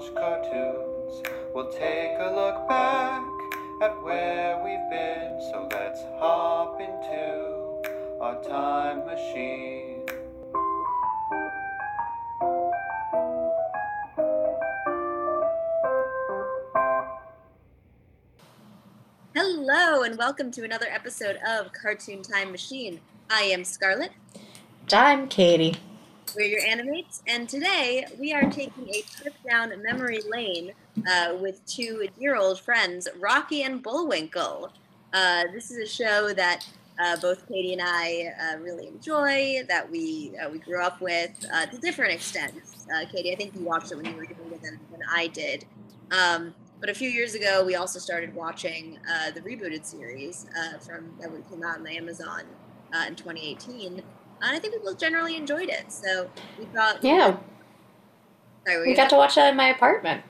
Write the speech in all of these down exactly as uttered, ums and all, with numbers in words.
watch cartoons. We'll take a look back at where we've been. So let's hop into our time machine. Hello, and welcome to another episode of Cartoon Time Machine. I am Scarlett. I'm Katie. We're your Animates, and today we are taking a trip down memory lane uh, with two dear old friends, Rocky and Bullwinkle. Uh, this is a show that uh, both Katie and I uh, really enjoy, that we uh, we grew up with uh, to different extents. Uh, Katie, I think you watched it when you were younger than, than I did. Um, but a few years ago, we also started watching uh, the rebooted series uh, from that came out on Amazon uh, in twenty eighteen. And I think people generally enjoyed it, so we thought... Yeah. Sorry, we got to watch that in my apartment.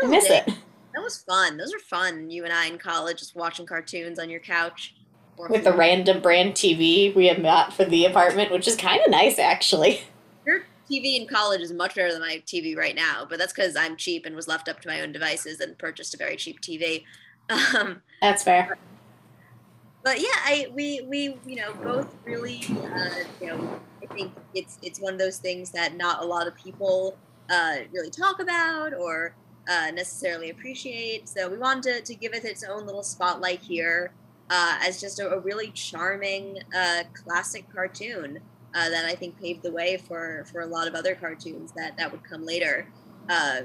I miss it. That was fun. Those were fun, you and I in college, just watching cartoons on your couch. With a random brand T V we have got for the apartment, which is kind of nice, actually. Your T V in college is much better than my T V right now, but that's because I'm cheap and was left up to my own devices and purchased a very cheap T V. Um, that's fair. But yeah, I we, we you know both really uh, you know I think it's it's one of those things that not a lot of people uh, really talk about or uh, necessarily appreciate. So we wanted to, to give it its own little spotlight here uh, as just a, a really charming uh, classic cartoon uh, that I think paved the way for, for a lot of other cartoons that, that would come later. Uh,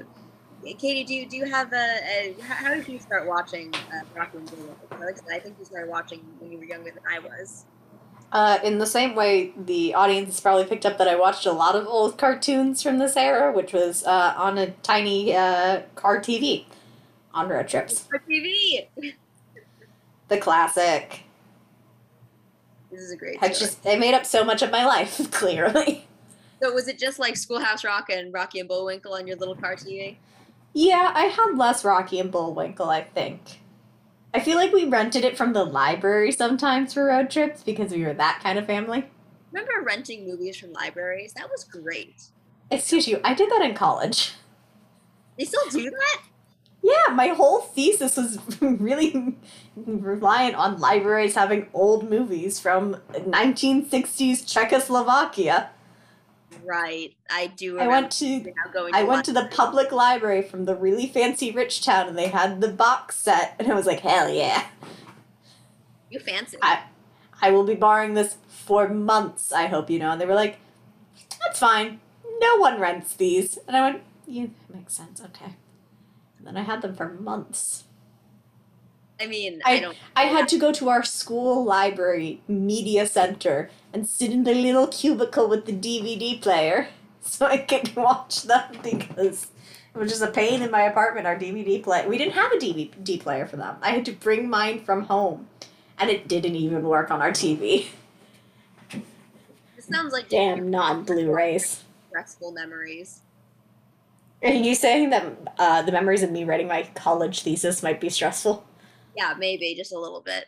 Katie, do you, do you have a, a... How did you start watching uh, Rocky and Bullwinkle? I think you started watching when you were younger than I was. Uh, in the same way, the audience probably picked up that I watched a lot of old cartoons from this era, which was uh, on a tiny uh, car T V on road trips. Car T V! The classic. This is a great I just I made up so much of my life, clearly. So was it just like Schoolhouse Rock and Rocky and Bullwinkle on your little car T V? Yeah, I had less Rocky and Bullwinkle, I think. I feel like we rented it from the library sometimes for road trips because we were that kind of family. Remember renting movies from libraries? That was great. Excuse you, I did that in college. They still do that? Yeah, my whole thesis was really reliant on libraries having old movies from nineteen sixties Czechoslovakia. Right, I do remember I went to, now going to I went to the public library from the really fancy rich town, and they had the box set, and I was like, hell yeah. You fancy. I, I will be borrowing this for months, I hope you know. And they were like, that's fine. No one rents these. And I went, yeah, that makes sense, okay. And then I had them for months. I mean, I, I don't... I had to go to our school library media center and sit in the little cubicle with the D V D player so I could watch them because it was just a pain in my apartment, our D V D player. We didn't have a D V D player for them. I had to bring mine from home, and it didn't even work on our T V. This sounds like... Damn non-Blu-rays. Stressful memories. Are you saying that uh, the memories of me writing my college thesis might be stressful? Yeah, maybe, just a little bit.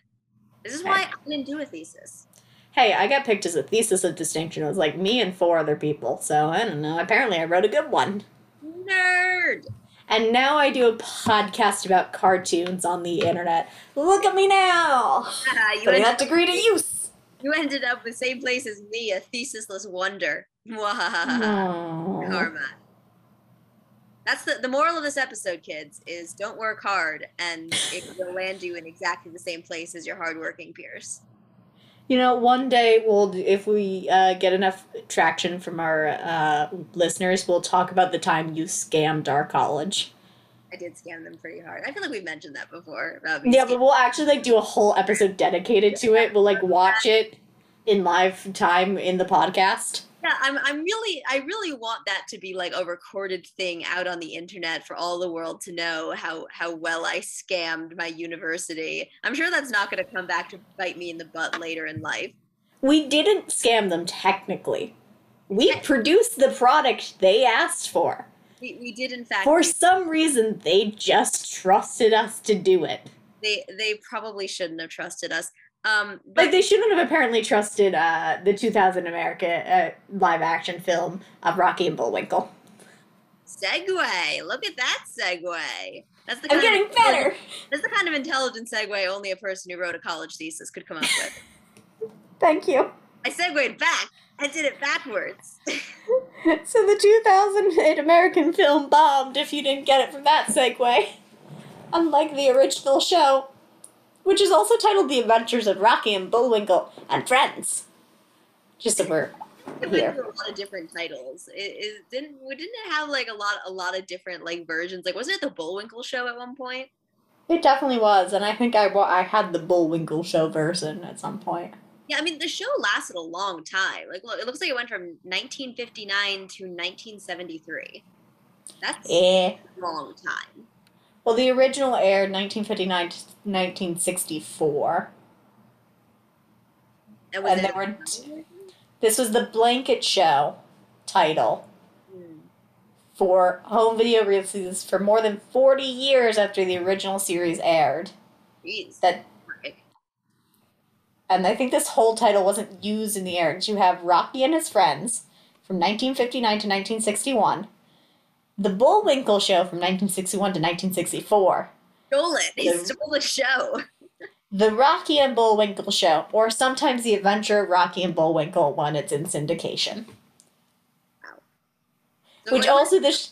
This is why I didn't do a thesis. Hey, I got picked as a thesis of distinction. It was like me and four other people, so I don't know. Apparently I wrote a good one. Nerd! And now I do a podcast about cartoons on the internet. Look at me now! Yeah, you putting that degree to use! You ended up in the same place as me, a thesisless wonder. Wow. Karma. That's the, the moral of this episode, kids, is don't work hard, and it will land you in exactly the same place as your hardworking peers. You know, one day, we'll if we uh, get enough traction from our uh, listeners, we'll talk about the time you scammed our college. I did scam them pretty hard. I feel like we've mentioned that before. Yeah, scammed. But we'll actually, like, do a whole episode dedicated to it. We'll, like, watch it in live time in the podcast. Yeah, I'm. I'm really. I really want that to be like a recorded thing out on the internet for all the world to know how how well I scammed my university. I'm sure that's not going to come back to bite me in the butt later in life. We didn't scam them technically. We I, produced the product they asked for. We, we did in fact. For some reason, they just trusted us to do it. They they probably shouldn't have trusted us. Um, but like they shouldn't have apparently trusted uh, the two thousand America uh, live action film of Rocky and Bullwinkle. Segue. Look at that segue. That's the kind I'm getting of, better. That's the kind of intelligent segue only a person who wrote a college thesis could come up with. Thank you. I segued back. I did it backwards. So the two thousand eight American film bombed if you didn't get it from that segue. Unlike the original show, which is also titled The Adventures of Rocky and Bullwinkle and Friends. Just so we're here. It was a lot of different titles. It, it didn't we didn't it have like a lot a lot of different like versions. Like wasn't it the Bullwinkle Show at one point? It definitely was, and I think I I had the Bullwinkle Show version at some point. Yeah, I mean the show lasted a long time. Like look, it looks like it went from nineteen fifty-nine to nineteen seventy-three. That's yeah. a long time. Well, the original aired nineteen fifty-nine to nineteen sixty-four. And, was and there were t- this was the blanket show title mm. for home video releases for more than forty years after the original series aired. Jeez. That, and I think this whole title wasn't used in the air. You have Rocky and His Friends from nineteen fifty-nine to nineteen sixty-one. The Bullwinkle Show from nineteen sixty-one to nineteen sixty-four. Stole it. They the, stole the show. The Rocky and Bullwinkle Show, or sometimes The Adventure of Rocky and Bullwinkle when it's in syndication. Wow. So Which also, this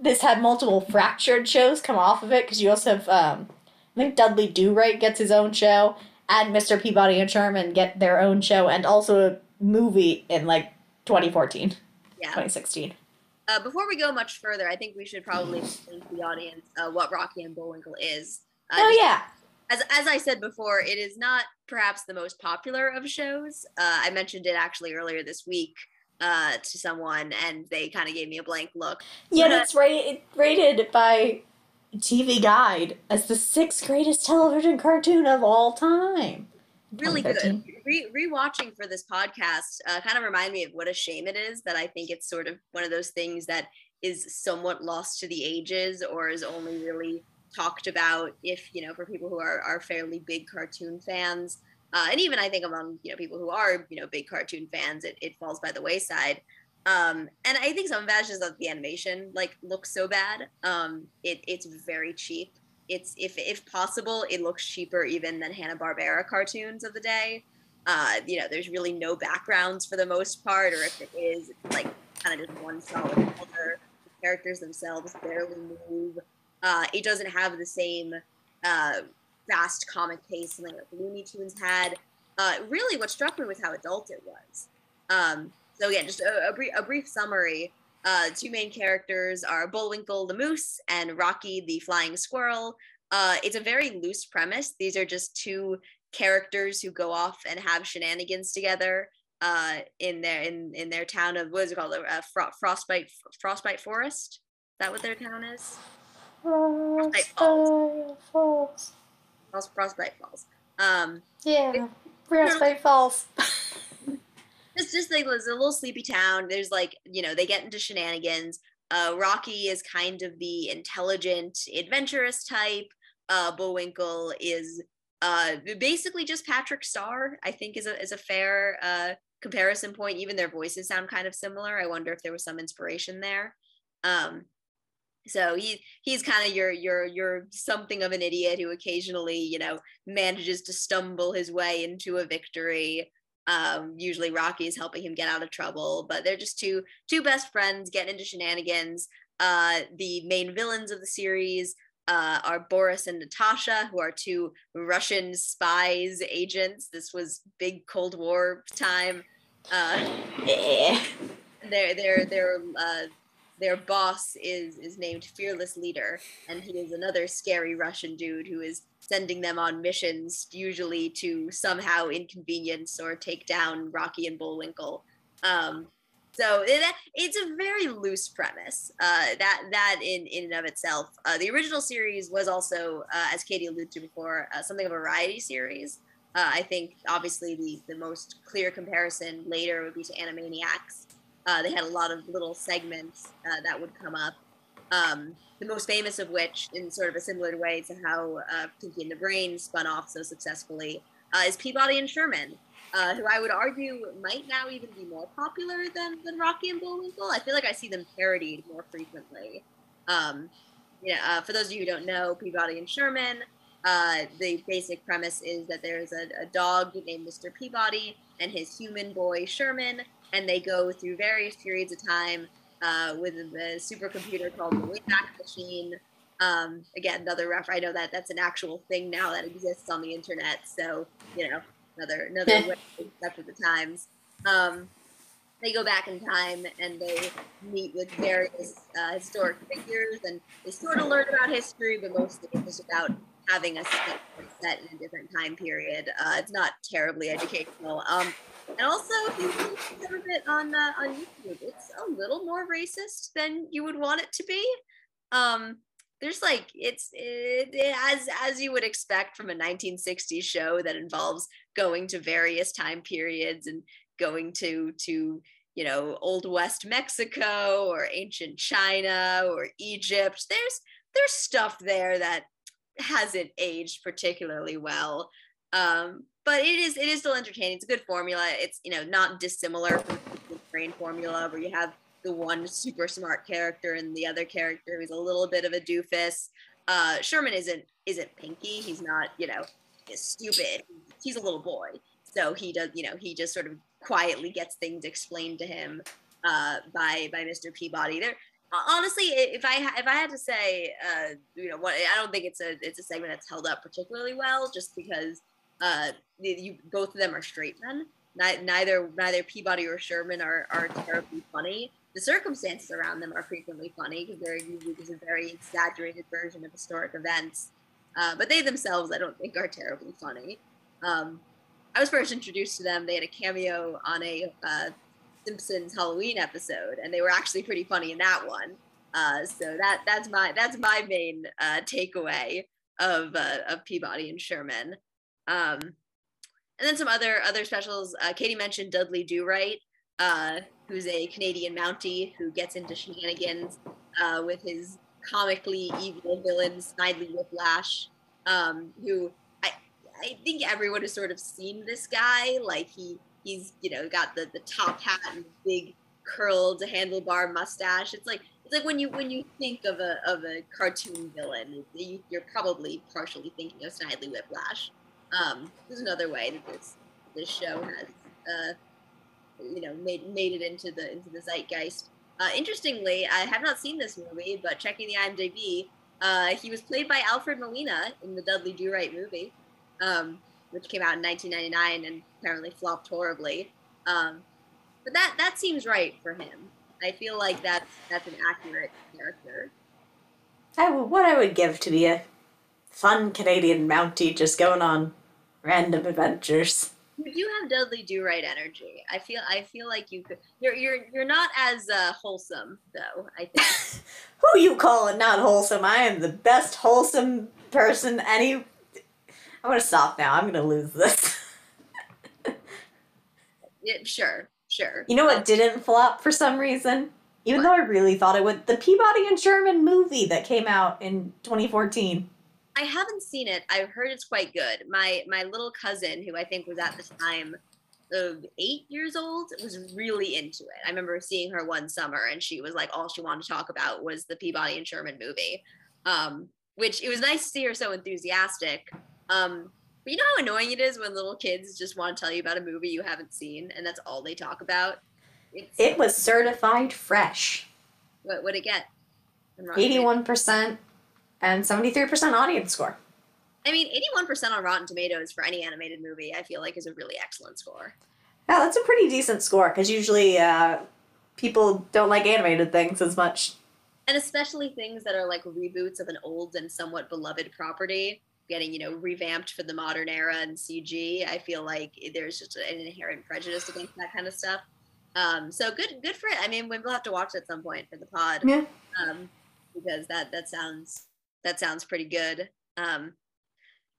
this had multiple fractured shows come off of it, because you also have, um, I think Dudley Do-Right gets his own show, and Mister Peabody and Sherman get their own show, and also a movie in, like, twenty fourteen, yeah. twenty sixteen. Uh, before we go much further, I think we should probably explain to the audience uh, what Rocky and Bullwinkle is. Uh, oh, yeah. As as I said before, it is not perhaps the most popular of shows. Uh, I mentioned it actually earlier this week uh, to someone, and they kind of gave me a blank look. Yeah, that's uh, right. Rated by T V Guide as the sixth greatest television cartoon of all time. Really good. Re- rewatching for this podcast uh, kind of reminded me of what a shame it is that I think it's sort of one of those things that is somewhat lost to the ages or is only really talked about if, you know, for people who are, are fairly big cartoon fans. Uh, and even I think among, you know, people who are, you know, big cartoon fans, it, it falls by the wayside. Um, and I think some of that is just that the animation, like, looks so bad. Um, it, it's very cheap. It's if if possible, it looks cheaper even than Hanna-Barbera cartoons of the day. Uh, you know, there's really no backgrounds for the most part, or if it is, it's like kind of just one solid color. The characters themselves barely move. Uh, it doesn't have the same uh, fast comic pace something like Looney Tunes had. Uh, really, what struck me was how adult it was. Um, so again, just a, a, brief, a brief summary. Uh, two main characters are Bullwinkle the Moose and Rocky the Flying Squirrel. Uh, it's a very loose premise. These are just two characters who go off and have shenanigans together uh, in their in, in their town of, what is it called? Uh, Fro- Frostbite Frostbite Forest? Is that what their town is? Frostbite Falls. Falls. Falls Frostbite Falls. Um, yeah, Frostbite Falls. It's just like it's a little sleepy town. There's like, you know, they get into shenanigans. Uh, Rocky is kind of the intelligent, adventurous type. Uh, Bullwinkle is uh, basically just Patrick Starr, I think is a is a fair uh, comparison point. Even their voices sound kind of similar. I wonder if there was some inspiration there. Um, so he he's kind of your your your something of an idiot who occasionally, you know, manages to stumble his way into a victory. Um, usually Rocky is helping him get out of trouble, but they're just two two best friends getting into shenanigans. Uh, the main villains of the series uh, are Boris and Natasha, who are two Russian spies agents. This was big Cold War time. Uh, their their their uh, their boss is is named Fearless Leader, and he is another scary Russian dude who is sending them on missions, usually to somehow inconvenience or take down Rocky and Bullwinkle. Um, so it, it's a very loose premise. Uh, that that in, in and of itself. Uh, the original series was also, uh, as Katie alluded to before, uh, something of a variety series. Uh, I think obviously the, the most clear comparison later would be to Animaniacs. Uh, they had a lot of little segments uh, that would come up. Um, the most famous of which, in sort of a similar way to how uh, Pinky and the Brain spun off so successfully, uh, is Peabody and Sherman, uh, who I would argue might now even be more popular than, than Rocky and Bullwinkle. I feel like I see them parodied more frequently. Um, you know, uh, for those of you who don't know, Peabody and Sherman, uh, the basic premise is that there's a, a dog named Mister Peabody and his human boy Sherman, and they go through various periods of time uh, with a supercomputer called the Wayback Machine. Um, again, another ref. I know that that's an actual thing now that exists on the internet. So, you know, another another way to step with the times. Um, they go back in time and they meet with various uh, historic figures, and they sort of learn about history, but mostly it's just about having a set, set in a different time period. Uh, it's not terribly educational. Um, and also, if you think of it on uh, on YouTube, it's a little more racist than you would want it to be. Um, There's like, it's it, it, as as you would expect from a nineteen sixties show that involves going to various time periods and going to, to you know, Old West Mexico or ancient China or Egypt. There's, there's stuff there that hasn't aged particularly well. Um, but it is, it is still entertaining. It's a good formula. It's, you know, not dissimilar from the Brain formula, where you have the one super smart character and the other character who's a little bit of a doofus. Uh, Sherman isn't isn't Pinky. He's not, you know, he's stupid. He's a little boy. So he does, you know, he just sort of quietly gets things explained to him uh, by by Mister Peabody. There, honestly, if I if I had to say, uh, you know, what, I don't think it's a it's a segment that's held up particularly well, just because uh, you both of them are straight men. Neither neither Peabody or Sherman are are terribly funny. The circumstances around them are frequently funny because they're usually just a very exaggerated version of historic events. Uh, but they themselves, I don't think, are terribly funny. Um, I was first introduced to them. They had a cameo on a uh, Simpsons Halloween episode, and they were actually pretty funny in that one. Uh, so that that's my that's my main uh, takeaway of uh, of Peabody and Sherman. Um, and then some other other specials. Uh, Katie mentioned Dudley Do-Right, Uh, who's a Canadian Mountie who gets into shenanigans uh, with his comically evil villain, Snidely Whiplash, um, who I I think everyone has sort of seen this guy. Like he he's you know got the, the top hat and big curled handlebar mustache. It's like it's like when you when you think of a of a cartoon villain, you, you're probably partially thinking of Snidely Whiplash. Um, there's another way that this this show has. Uh, you know, made made it into the into the zeitgeist. Uh, interestingly, I have not seen this movie, but checking the IMDb, uh, he was played by Alfred Molina in the Dudley Do-Right movie, um, which came out in nineteen ninety-nine and apparently flopped horribly. Um, but that that seems right for him. I feel like that's, that's an accurate character. I, what I would give to be a fun Canadian Mountie just going on random adventures. You do have Dudley Do-Right energy. I feel. I feel like you could. You're. You're. You're not as uh, wholesome, though. I think. Who you calling not wholesome? I am the best wholesome person. Any. I'm gonna stop now. I'm gonna lose this. Yeah, sure. Sure. You know what didn't flop for some reason? Even what? Though I really thought it would. The Peabody and Sherman movie that came out in twenty fourteen. I haven't seen it. I've heard it's quite good. My my little cousin, who I think was at the time of eight years old, was really into it. I remember seeing her one summer, and she was like, all she wanted to talk about was the Peabody and Sherman movie, um, which it was nice to see her so enthusiastic. Um, but you know how annoying it is when little kids just want to tell you about a movie you haven't seen, and that's all they talk about? It's, it was certified fresh. What what'd it get? eighty-one percent. And seventy-three percent audience score. I mean, eighty-one percent on Rotten Tomatoes for any animated movie, I feel like, is a really excellent score. Yeah, that's a pretty decent score, because usually uh, people don't like animated things as much. And especially things that are like reboots of an old and somewhat beloved property, getting, you know, revamped for the modern era and C G. I feel like there's just an inherent prejudice against that kind of stuff. Um, so good good for it. I mean, we'll have to watch it at some point for the pod. Yeah. Um, because that, that sounds... That sounds pretty good. Um,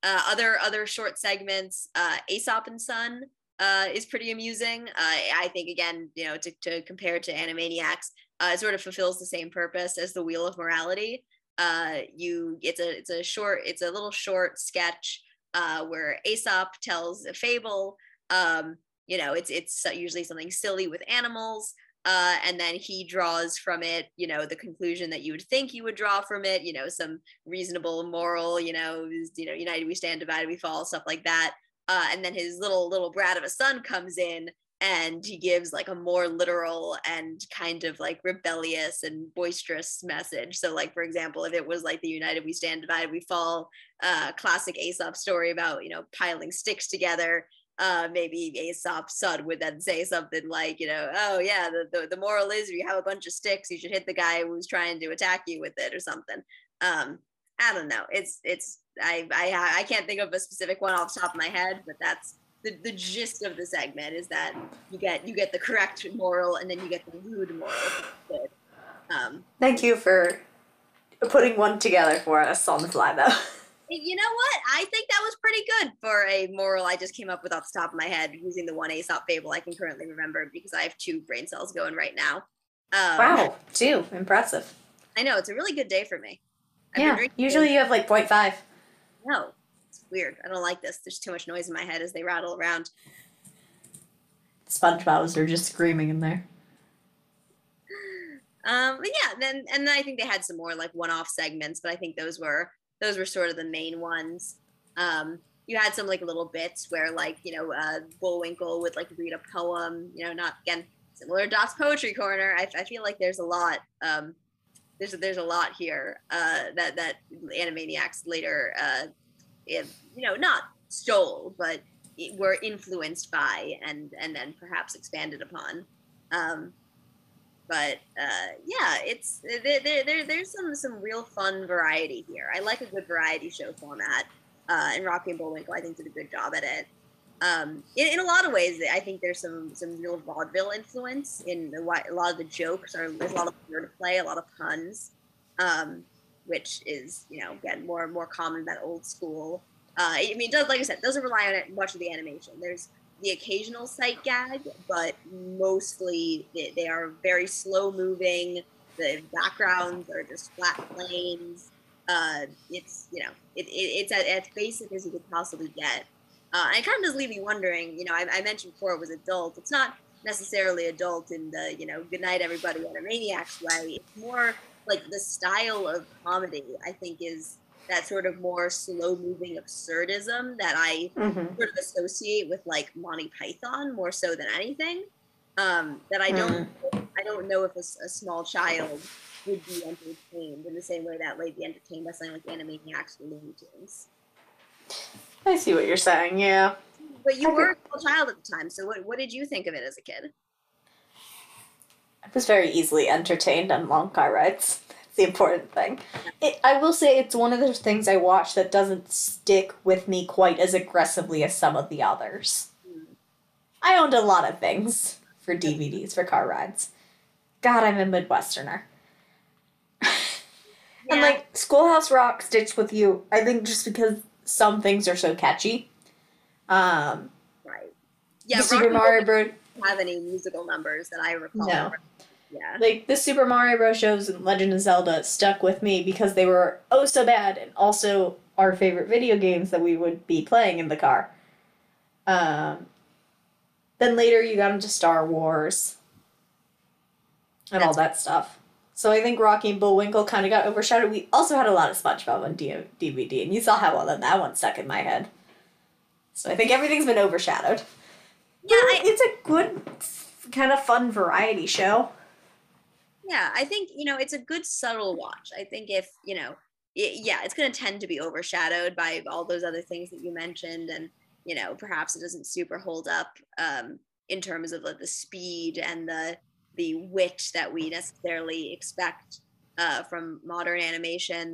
uh, other other short segments, uh, Aesop and Son uh, is pretty amusing. Uh, I think, again, you know, to, to compare to Animaniacs, uh, it sort of fulfills the same purpose as the Wheel of Morality. Uh, you, it's a it's a short, it's a little short sketch uh, where Aesop tells a fable Um, you know, it's it's usually something silly with animals. Uh, and then he draws from it, you know, the conclusion that you would think you would draw from it, you know, some reasonable moral, you know, you know, united we stand, divided we fall, stuff like that. Uh, and then his little, little brat of a son comes in and he gives like a more literal and kind of like rebellious and boisterous message. So like, for example, if it was like the united we stand, divided we fall, uh, classic Aesop story about, you know, piling sticks together, Uh, maybe Aesop's son would then say something like, you know, oh yeah, the, the, the moral is if you have a bunch of sticks, you should hit the guy who's trying to attack you with it or something. Um, I don't know. It's, it's, I, I, I can't think of a specific one off the top of my head, but that's the, the gist of the segment is that you get, you get the correct moral and then you get the lewd moral. Um, Thank you for putting one together for us on the fly though. You know what? I think that was pretty good for a moral I just came up with off the top of my head using the one Aesop fable I can currently remember because I have two brain cells going right now. Um, wow, two. Impressive. I know. It's a really good day for me. I've yeah. Been usually you have like zero point five. No. It's weird. I don't like this. There's too much noise in my head as they rattle around. SpongeBob's are just screaming in there. Um, but yeah, then and then I think they had some more like one-off segments, but I think those were... Those were sort of the main ones. Um, you had some like little bits where like, you know, uh, Bullwinkle would like read a poem, you know, not again, similar to Dot's Poetry Corner. I, I feel like there's a lot, um, there's, there's a lot here uh, that, that Animaniacs later, uh, it, you know, not stole, but were influenced by and, and then perhaps expanded upon. Um, But uh, yeah, it's there, there, there, there's some some real fun variety here. I like a good variety show format, uh, and Rocky and Bullwinkle I think did a good job at it. Um, in, in a lot of ways, I think there's some some real vaudeville influence in the, a lot of the jokes. Are there's a lot of wordplay, a lot of puns, um, which is you know again more more common than old school. Uh, I mean, it does like I said, it doesn't rely on it much of the animation. There's the occasional sight gag, but mostly they, they are very slow moving. The backgrounds are just flat planes. Uh, it's, you know, it, it, it's as, as basic as you could possibly get. Uh, and it kind of does leave me wondering, you know, I, I mentioned before it was adult. It's not necessarily adult in the, you know, good night everybody Animaniacs way. It's more like the style of comedy, I think, is that sort of more slow-moving absurdism that I mm-hmm. sort of associate with like Monty Python more so than anything. Um, that I don't, mm. I don't know if a, a small child would be entertained in the same way that they'd be entertained by something like Animaniacs or Looney Tunes. I see what you're saying, yeah. But you I were think... a small child at the time, so what what did you think of it as a kid? I was very easily entertained on long car rides. The important thing. It, I will say it's one of those things I watch that doesn't stick with me quite as aggressively as some of the others. Mm. I owned a lot of things for D V Ds, for car rides. God, I'm a Midwesterner. Yeah. And like, Schoolhouse Rock sticks with you, I think just because some things are so catchy. Um, right. Yeah, Super Mario Bros. Doesn't have any musical numbers that I recall. No. Yeah. Like, the Super Mario Bros. Shows and Legend of Zelda stuck with me because they were oh so bad and also our favorite video games that we would be playing in the car. Um, then later you got into Star Wars and That's all that stuff. So I think Rocky and Bullwinkle kind of got overshadowed. We also had a lot of SpongeBob on D V D, and you saw how well that, that one stuck in my head. So I think everything's been overshadowed. Yeah, I, it's a good, kind of fun variety show. Yeah, I think, you know, it's a good subtle watch. I think if, you know, it, yeah, it's going to tend to be overshadowed by all those other things that you mentioned. And, you know, perhaps it doesn't super hold up um, in terms of like, the speed and the the wit that we necessarily expect uh, from modern animation.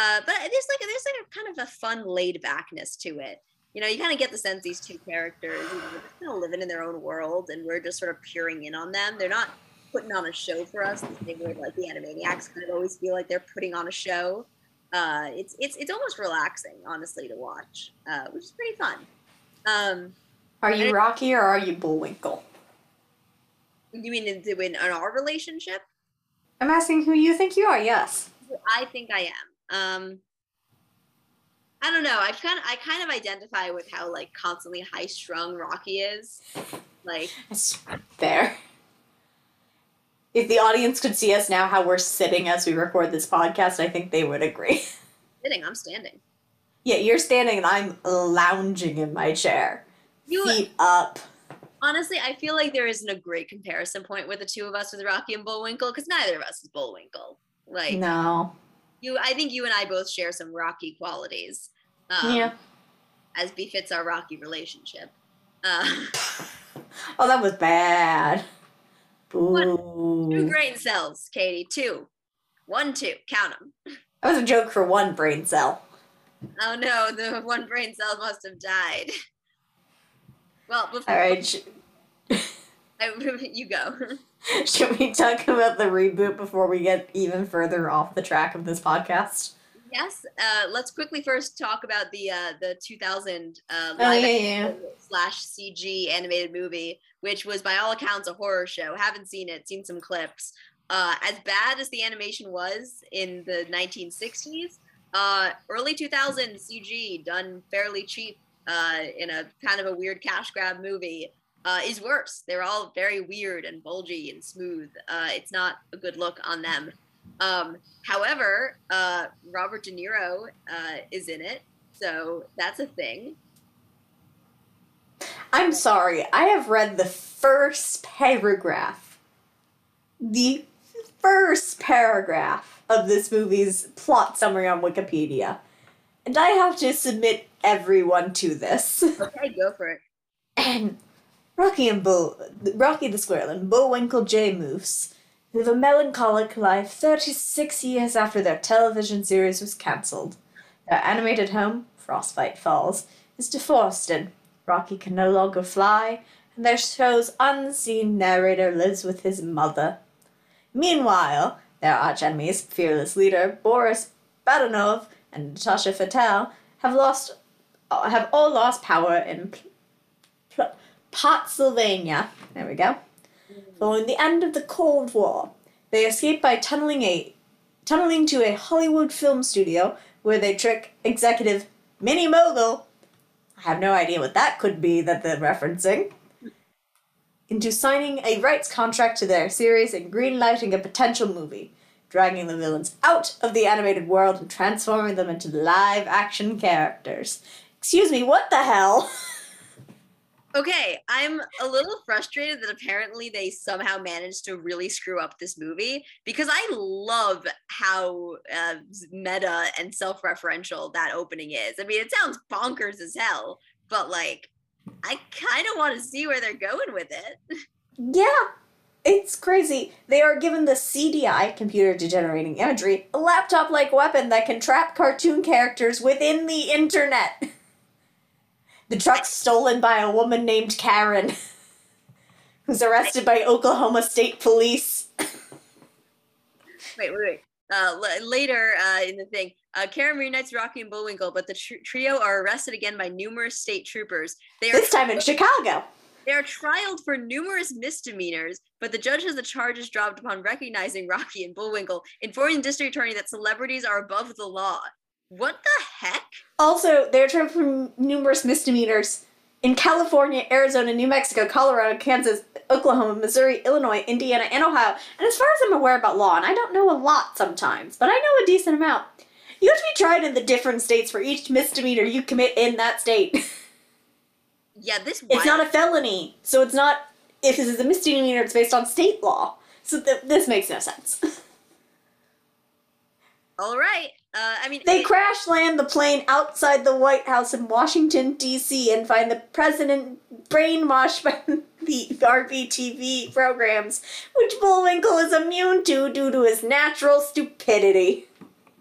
Uh, but there's like, there's like a kind of a fun laid backness to it. You know, you kind of get the sense these two characters, you know, they're kind of living in their own world and we're just sort of peering in on them. They're not putting on a show for us. They were like the Animaniacs kind of always feel like they're putting on a show. Uh, it's it's it's almost relaxing, honestly, to watch, uh, which is pretty fun. Um, are you Rocky or are you Bullwinkle? You mean in, in our relationship? I'm asking who you think you are. Yes, I think I am. Um, I don't know. I kind of, I kind of identify with how like constantly high strung Rocky is. Like that's fair. If the audience could see us now, how we're sitting as we record this podcast, I think they would agree. Sitting, I'm standing. Yeah, you're standing, and I'm lounging in my chair. You, feet up. Honestly, I feel like there isn't a great comparison point with the two of us with Rocky and Bullwinkle, because neither of us is Bullwinkle. Like no. You, I think you and I both share some Rocky qualities. Um, yeah. As befits our Rocky relationship. Uh, oh, that was bad. Ooh. One, two brain cells, Katie. Two. One, two. Count them. That was a joke for one brain cell. Oh, no. The one brain cell must have died. Well, before... All right. Sh- I, you go. Should we talk about the reboot before we get even further off the track of this podcast? Yes. Uh, let's quickly first talk about the uh, the two thousand uh, live oh, yeah, yeah. slash C G animated movie, which was by all accounts a horror show. Haven't seen it. Seen some clips. Uh, as bad as the animation was in the nineteen sixties, uh, early two thousand C G done fairly cheap uh, in a kind of a weird cash grab movie. Uh, is worse. They're all very weird and bulgy and smooth. Uh, it's not a good look on them. Um, however, uh, Robert De Niro uh, is in it, so that's a thing. I'm sorry. I have read the first paragraph, the first paragraph of this movie's plot summary on Wikipedia, and I have to submit everyone to this. Okay, go for it. And... Rocky and Bull, Rocky the Squirrel and Bullwinkle J. Moose live a melancholic life thirty-six years after their television series was cancelled. Their animated home, Frostbite Falls, is deforested. Rocky can no longer fly, and their show's unseen narrator lives with his mother. Meanwhile, their archenemies, Fearless Leader, Boris, Badanov, and Natasha Fatale, have lost, have all lost power in... Pl- Potsylvania, there we go, following the end of the Cold War. They escape by tunneling a, tunneling to a Hollywood film studio where they trick executive Minnie Mogul, I have no idea what that could be that they're referencing, into signing a rights contract to their series and greenlighting a potential movie, dragging the villains out of the animated world and transforming them into live action characters. Excuse me, what the hell? Okay, I'm a little frustrated that apparently they somehow managed to really screw up this movie, because I love how uh, meta and self-referential that opening is. I mean, it sounds bonkers as hell, but like, I kind of want to see where they're going with it. Yeah, it's crazy. They are given the C D I, computer degenerating imagery, a laptop-like weapon that can trap cartoon characters within the internet. The truck's stolen by a woman named Karen, who's arrested by Oklahoma State Police. wait, wait, wait. Uh, l- later uh, in the thing, uh, Karen reunites Rocky and Bullwinkle, but the tr- trio are arrested again by numerous state troopers. They are this time tri- in Chicago. They are trialed for numerous misdemeanors, but the judge has the charges dropped upon recognizing Rocky and Bullwinkle, informing the district attorney that celebrities are above the law. What the heck? Also, they're tried for numerous misdemeanors in California, Arizona, New Mexico, Colorado, Kansas, Oklahoma, Missouri, Illinois, Indiana, and Ohio. And as far as I'm aware about law, and I don't know a lot sometimes, but I know a decent amount, you have to be tried in the different states for each misdemeanor you commit in that state. Yeah, this wild- It's not a felony, so it's not... If this is a misdemeanor, it's based on state law. So th- this makes no sense. All right. Uh, I mean, they it, crash land the plane outside the White House in Washington, D C, and find the president brainwashed by the R B T V programs, which Bullwinkle is immune to due to his natural stupidity.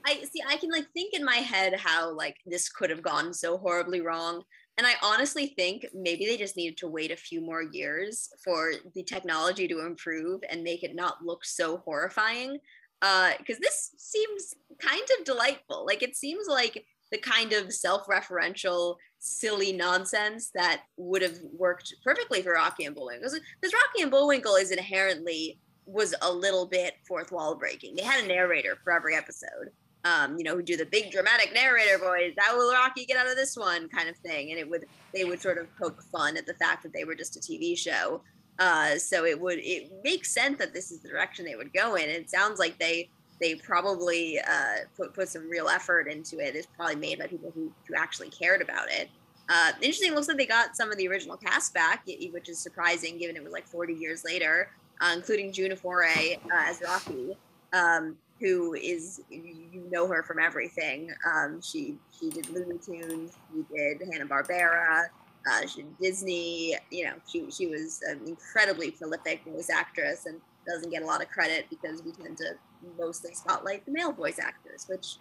I see. I can like think in my head how like this could have gone so horribly wrong, and I honestly think maybe they just needed to wait a few more years for the technology to improve and make it not look so horrifying. Because uh, this seems kind of delightful. Like, it seems like the kind of self-referential, silly nonsense that would have worked perfectly for Rocky and Bullwinkle. Because Rocky and Bullwinkle is inherently, was a little bit fourth wall breaking. They had a narrator for every episode. um, you know, who do the big dramatic narrator voice, how will Rocky get out of this one kind of thing. And it would, they would sort of poke fun at the fact that they were just a T V show. Uh, so it would, it makes sense that this is the direction they would go in. It sounds like they, they probably uh, put, put some real effort into it. It's probably made by people who, who actually cared about it. Uh, interesting, looks like they got some of the original cast back, which is surprising given it was like forty years later, uh, including June Foray uh, as Rocky, um, who is, you know her from everything. Um, she she did Looney Tunes, she did Hanna-Barbera, uh, she did Disney. You know, she, she was an incredibly prolific voice actress and doesn't get a lot of credit because we tend to mostly spotlight the male voice actors, which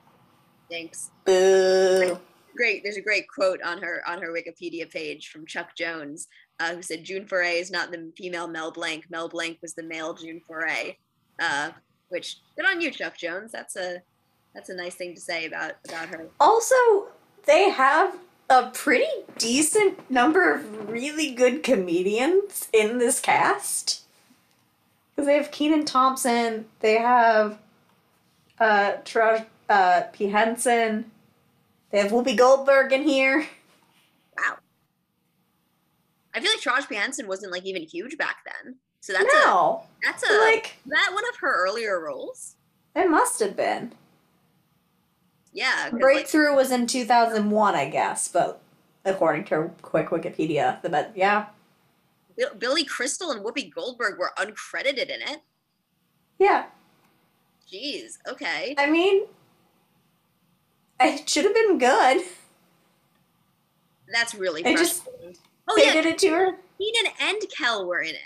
stinks. Boo. Great. There's a great quote on her on her Wikipedia page from Chuck Jones, uh, who said, "June Foray is not the female Mel Blanc. Mel Blanc was the male June Foray." Uh, which, good on you, Chuck Jones. That's a that's a nice thing to say about about her. Also, they have a pretty decent number of really good comedians in this cast. Because they have Kenan Thompson, they have uh, Taraji uh, P. Henson. They have Whoopi Goldberg in here. Wow. I feel like Taraji P. Henson wasn't like even huge back then. So that's no. a that's a like that one of her earlier roles. It must have been. Yeah. Breakthrough like, was in two thousand one, I guess, but according to her quick Wikipedia, the but yeah. Billy Crystal and Whoopi Goldberg were uncredited in it. Yeah. Jeez. Okay. I mean. It should have been good. That's really funny. I just oh, they yeah. did it to her. Kenan and Kel were in it.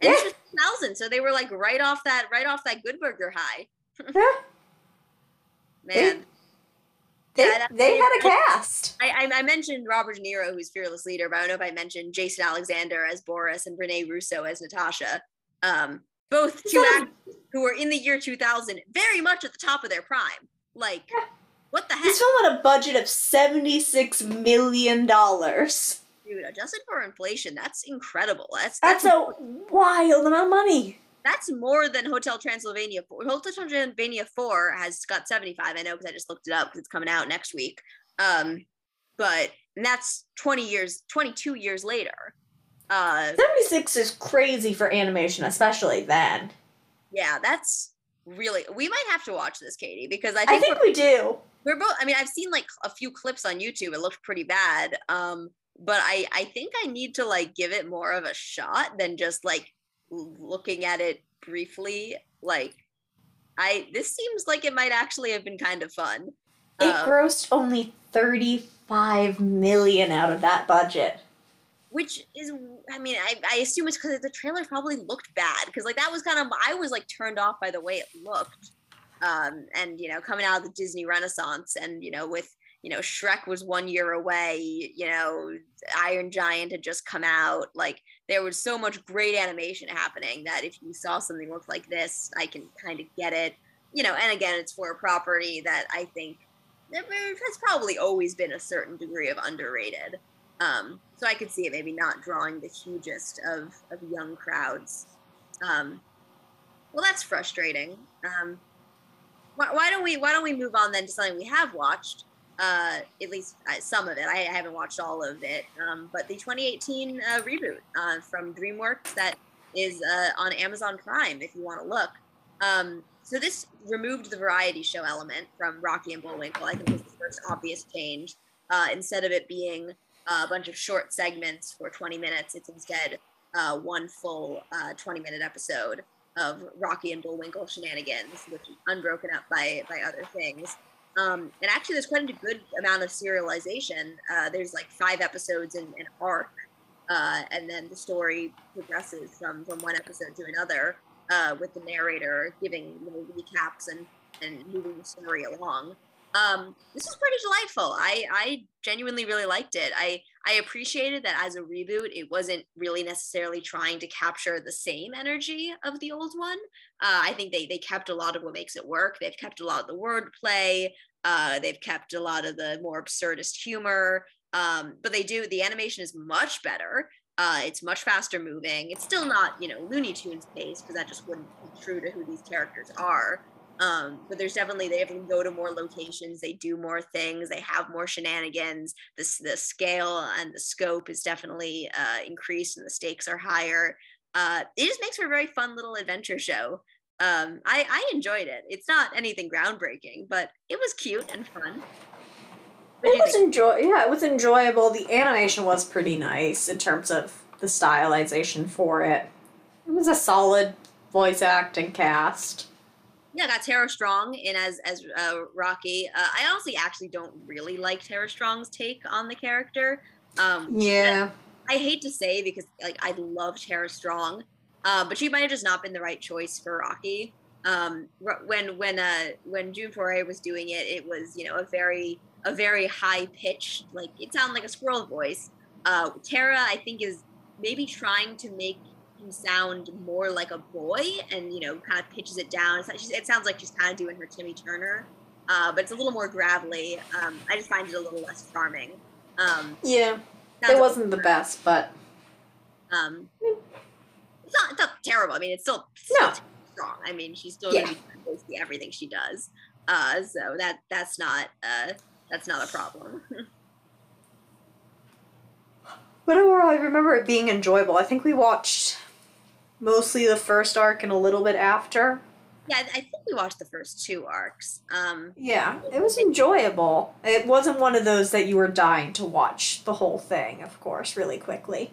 And yeah. It was two thousand, so they were like right off that right off that Good Burger high. Yeah. Man. They, they, yeah, they had a cast. I, I I mentioned Robert De Niro, who's Fearless Leader, but I don't know if I mentioned Jason Alexander as Boris and Renee Russo as Natasha. Um, both two actors who were in the year two thousand, very much at the top of their prime. Like... Yeah. What the heck? This film had a budget of seventy-six million dollars. Dude, adjusted for inflation, that's incredible. That's that's, that's a wild amount of money. That's more than Hotel Transylvania four. Hotel Transylvania four has got seventy-five, I know, because I just looked it up, because it's coming out next week. Um, but and that's twenty years, twenty-two years later. Uh, seventy-six is crazy for animation, especially then. Yeah, that's really, we might have to watch this, Katie, because I think, I think we do. We're both, I mean, I've seen like a few clips on YouTube. It looked pretty bad. Um, but I, I think I need to like give it more of a shot than just like looking at it briefly. Like I, this seems like it might actually have been kind of fun. It um, grossed only thirty-five million out of that budget. Which is, I mean, I, I assume it's because the trailer probably looked bad. Because, like, that was kind of, I was, like, turned off by the way it looked. Um, and, you know, coming out of the Disney Renaissance and, you know, with, you know, Shrek was one year away. You know, Iron Giant had just come out. Like, there was so much great animation happening that if you saw something look like this, I can kind of get it. You know, and again, it's for a property that I think there has probably always been a certain degree of underrated. Um, so I could see it maybe not drawing the hugest of, of young crowds. Um, well, that's frustrating. Um, why, why don't we Why don't we move on then to something we have watched? Uh, at least uh, some of it. I, I haven't watched all of it, um, but the twenty eighteen uh, reboot uh, from DreamWorks that is uh, on Amazon Prime if you want to look. Um, so this removed the variety show element from Rocky and Bullwinkle. I think was the first obvious change. Uh, instead of it being Uh, a bunch of short segments for twenty minutes. It's instead uh, one full uh, twenty-minute episode of Rocky and Bullwinkle shenanigans, which is unbroken up by by other things. Um, and actually, there's quite a good amount of serialization. Uh, there's like five episodes in an arc, uh, and then the story progresses from, from one episode to another uh, with the narrator giving little recaps and, and moving the story along. Um, this was pretty delightful. I, I genuinely really liked it. I, I appreciated that as a reboot, it wasn't really necessarily trying to capture the same energy of the old one. Uh, I think they they kept a lot of what makes it work. They've kept a lot of the wordplay. Uh, they've kept a lot of the more absurdist humor. Um, but they do, the animation is much better. Uh, it's much faster moving. It's still not, you know, Looney Tunes based because that just wouldn't be true to who these characters are. Um, but there's definitely, they have to go to more locations, they do more things, they have more shenanigans. This the scale and the scope is definitely uh, increased, and the stakes are higher. Uh, it just makes for a very fun little adventure show. Um, I, I enjoyed it. It's not anything groundbreaking, but it was cute and fun. What it was enjoy. Yeah, it was enjoyable. The animation was pretty nice in terms of the stylization for it. It was a solid voice acting cast. Yeah, got Tara Strong in as as uh, Rocky. Uh, I honestly actually don't really like Tara Strong's take on the character. Um, yeah. I hate to say, because like I love Tara Strong, uh, but she might have just not been the right choice for Rocky. Um, when when uh, when June Foray was doing it, it was, you know, a very a very high pitched, like it sounded like a squirrel voice. Uh, Tara, I think, is maybe trying to make sound more like a boy, and you know, kind of pitches it down. It's like she's, it sounds like she's kind of doing her Timmy Turner, uh, but it's a little more gravelly. Um, I just find it a little less charming. Um, yeah, it wasn't the best, but um, it's not, it's not terrible. I mean, it's still, still no. strong. I mean, she's still yeah. going to be basically everything she does. Uh, so that that's not uh, that's not a problem. But overall, I remember it being enjoyable. I think we watched mostly the first arc and a little bit after. Yeah, I think we watched the first two arcs. Um, yeah, it was enjoyable. It wasn't one of those that you were dying to watch the whole thing, of course, really quickly.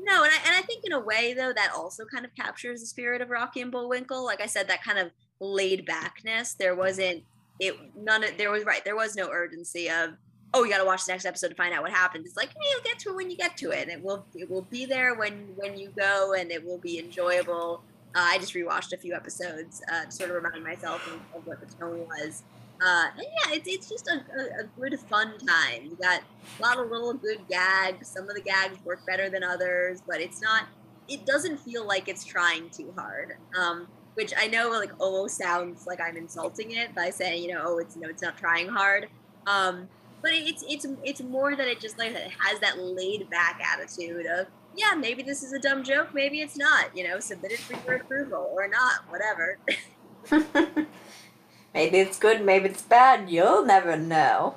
No, and I, and I think in a way, though, that also kind of captures the spirit of Rocky and Bullwinkle. Like I said, that kind of laid-backness. There wasn't, it none of, there was, right, there was no urgency of, oh, you got to watch the next episode to find out what happens. It's like, hey, you'll get to it when you get to it. And it will it will be there when, when you go, and it will be enjoyable. Uh, I just rewatched a few episodes uh, to sort of remind myself of, of what the tone was. Uh, and yeah, it's it's just a, a, a good, fun time. You got a lot of little good gags. Some of the gags work better than others, but it's not, it doesn't feel like it's trying too hard. Um, which I know, like, oh, sounds like I'm insulting it by saying, you know, oh, it's, you know, it's not trying hard. Um, But it's it's it's more that it just like it has that laid back attitude of, yeah, maybe this is a dumb joke, maybe it's not, you know, submit it for your approval or not, whatever. Maybe it's good, maybe it's bad, you'll never know.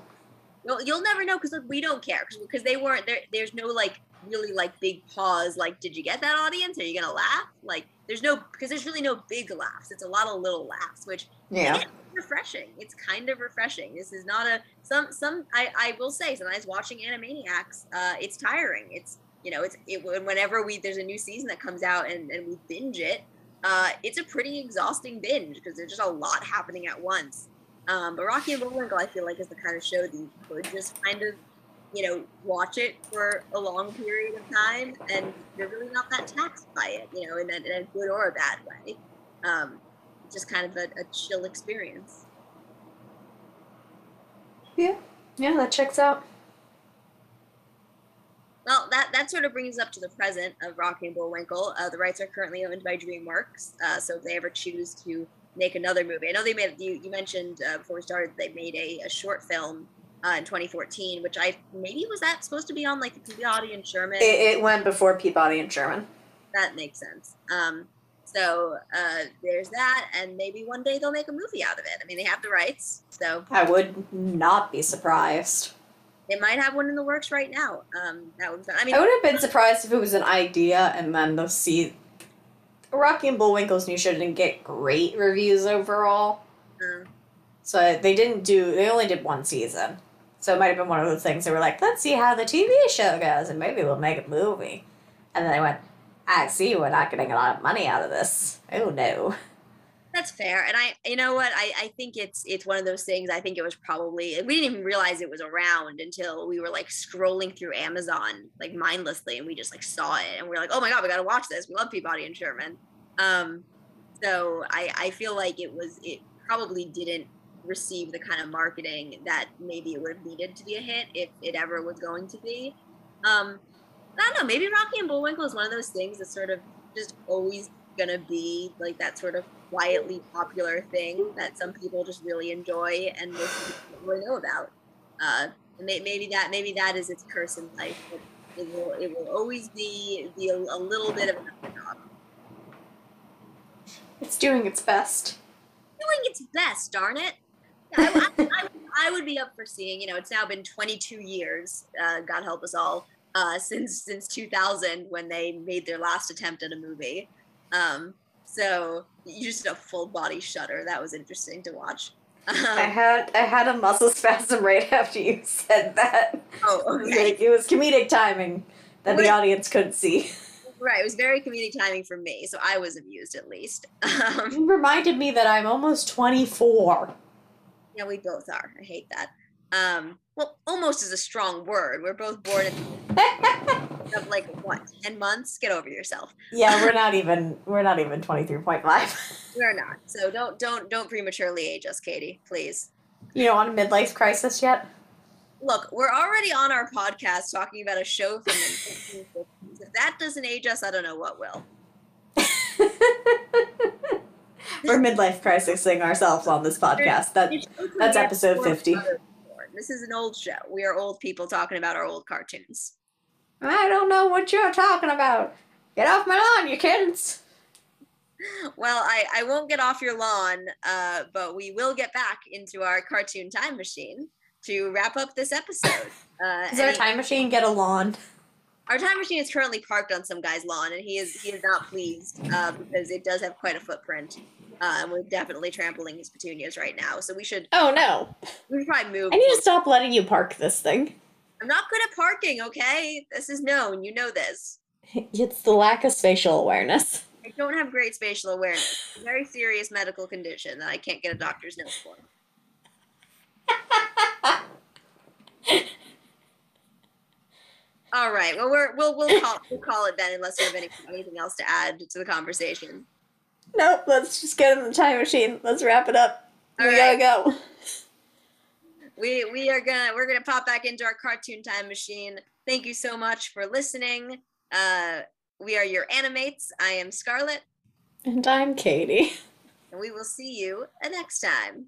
You'll, you'll never know, because we don't care, because they weren't there. There's no like really like big pause, like, did you get that, audience? Are you gonna laugh? Like, there's no, because there's really no big laughs. It's a lot of little laughs, which yeah. Again, refreshing. It's kind of refreshing. This is not a some some I, I will say sometimes watching Animaniacs, uh, it's tiring. It's you know it's it whenever we there's a new season that comes out and, and we binge it, uh, it's a pretty exhausting binge because there's just a lot happening at once. Um, but Rocky and Bullwinkle, I feel like, is the kind of show that you could just kind of you know watch it for a long period of time and you're really not that taxed by it, you know, in a, in a good or a bad way. Um, just kind of a, a chill experience. Yeah, yeah, that checks out. Well, that, that sort of brings us up to the present of Rocky and Bullwinkle. Uh, the rights are currently owned by DreamWorks, uh, so if they ever choose to make another movie. I know they made, you, you mentioned uh, before we started, they made a, a short film uh, in twenty fourteen, which I, maybe was that supposed to be on like the Peabody and Sherman? It, it went before Peabody and Sherman. That makes sense. Um, So uh, there's that, and maybe one day they'll make a movie out of it. I mean, they have the rights, so... I would not be surprised. They might have one in the works right now. Um, that would, I mean, I would have been surprised if it was an idea, and then they'll see... Rocky and Bullwinkle's new show didn't get great reviews overall. Mm. So they didn't do... They only did one season. So it might have been one of those things they were like, let's see how the T V show goes, and maybe we'll make a movie. And then they went... I see, we're not getting a lot of money out of this. Oh, no. That's fair. And I, you know what, I, I think it's it's one of those things. I think it was probably, we didn't even realize it was around until we were like scrolling through Amazon, like mindlessly, and we just like saw it. And we were like, oh my God, we got to watch this. We love Peabody and Sherman. Um, so I, I feel like it was, it probably didn't receive the kind of marketing that maybe it would have needed to be a hit if it ever was going to be. Um, I don't know, maybe Rocky and Bullwinkle is one of those things that's sort of just always going to be like that sort of quietly popular thing that some people just really enjoy and most people don't really know about. Uh, and may- maybe that maybe that is its curse in life. It will, it will always be, be a, a little bit of an underdog. It's doing its best. doing its best, darn it. I, I, I, I would be up for seeing, you know, it's now been twenty-two years, uh, God help us all, uh, since since two thousand when they made their last attempt at a movie. Um, so you just did a full body shudder. That was interesting to watch. Um, I had I had a muscle spasm right after you said that. Oh, okay. Like, it was comedic timing that the audience couldn't see. Right, it was very comedic timing for me, so I was amused at least. Um, it reminded me that I'm almost twenty-four. Yeah, we both are. I hate that. Um, well, almost is a strong word. We're both born in of like what, ten months? Get over yourself. Yeah, we're not even we're not even twenty-three point five. We're not. So don't don't don't prematurely age us, Katie, please. You don't want a midlife crisis yet? Look, we're already on our podcast talking about a show from the nineteen fifties. If that doesn't age us, I don't know what will. We're midlife crisising ourselves on this podcast. That that's episode fifty. This is an old show. We are old people talking about our old cartoons. I don't know what you're talking about. Get off my lawn, you kids. Well, I, I won't get off your lawn, uh, but we will get back into our cartoon time machine to wrap up this episode. Uh, Does our time machine get a lawn? Our time machine is currently parked on some guy's lawn, and he is he is not pleased uh, because it does have quite a footprint, uh, and we're definitely trampling his petunias right now. So we should. Oh no! We should probably move. I need to stop letting you park this thing. I'm not good at parking. Okay, this is known. You know this. It's the lack of spatial awareness. I don't have great spatial awareness. It's a very serious medical condition that I can't get a doctor's note for. All right. Well, we're, we'll we'll call we'll call it then, unless we have any, anything else to add to the conversation. Nope. Let's just get in the time machine. Let's wrap it up. All we right. gotta go. We we are gonna we're gonna pop back into our cartoon time machine. Thank you so much for listening. Uh, we are your Ani-Mates. I am Scarlett, and I'm Katie, and we will see you next time.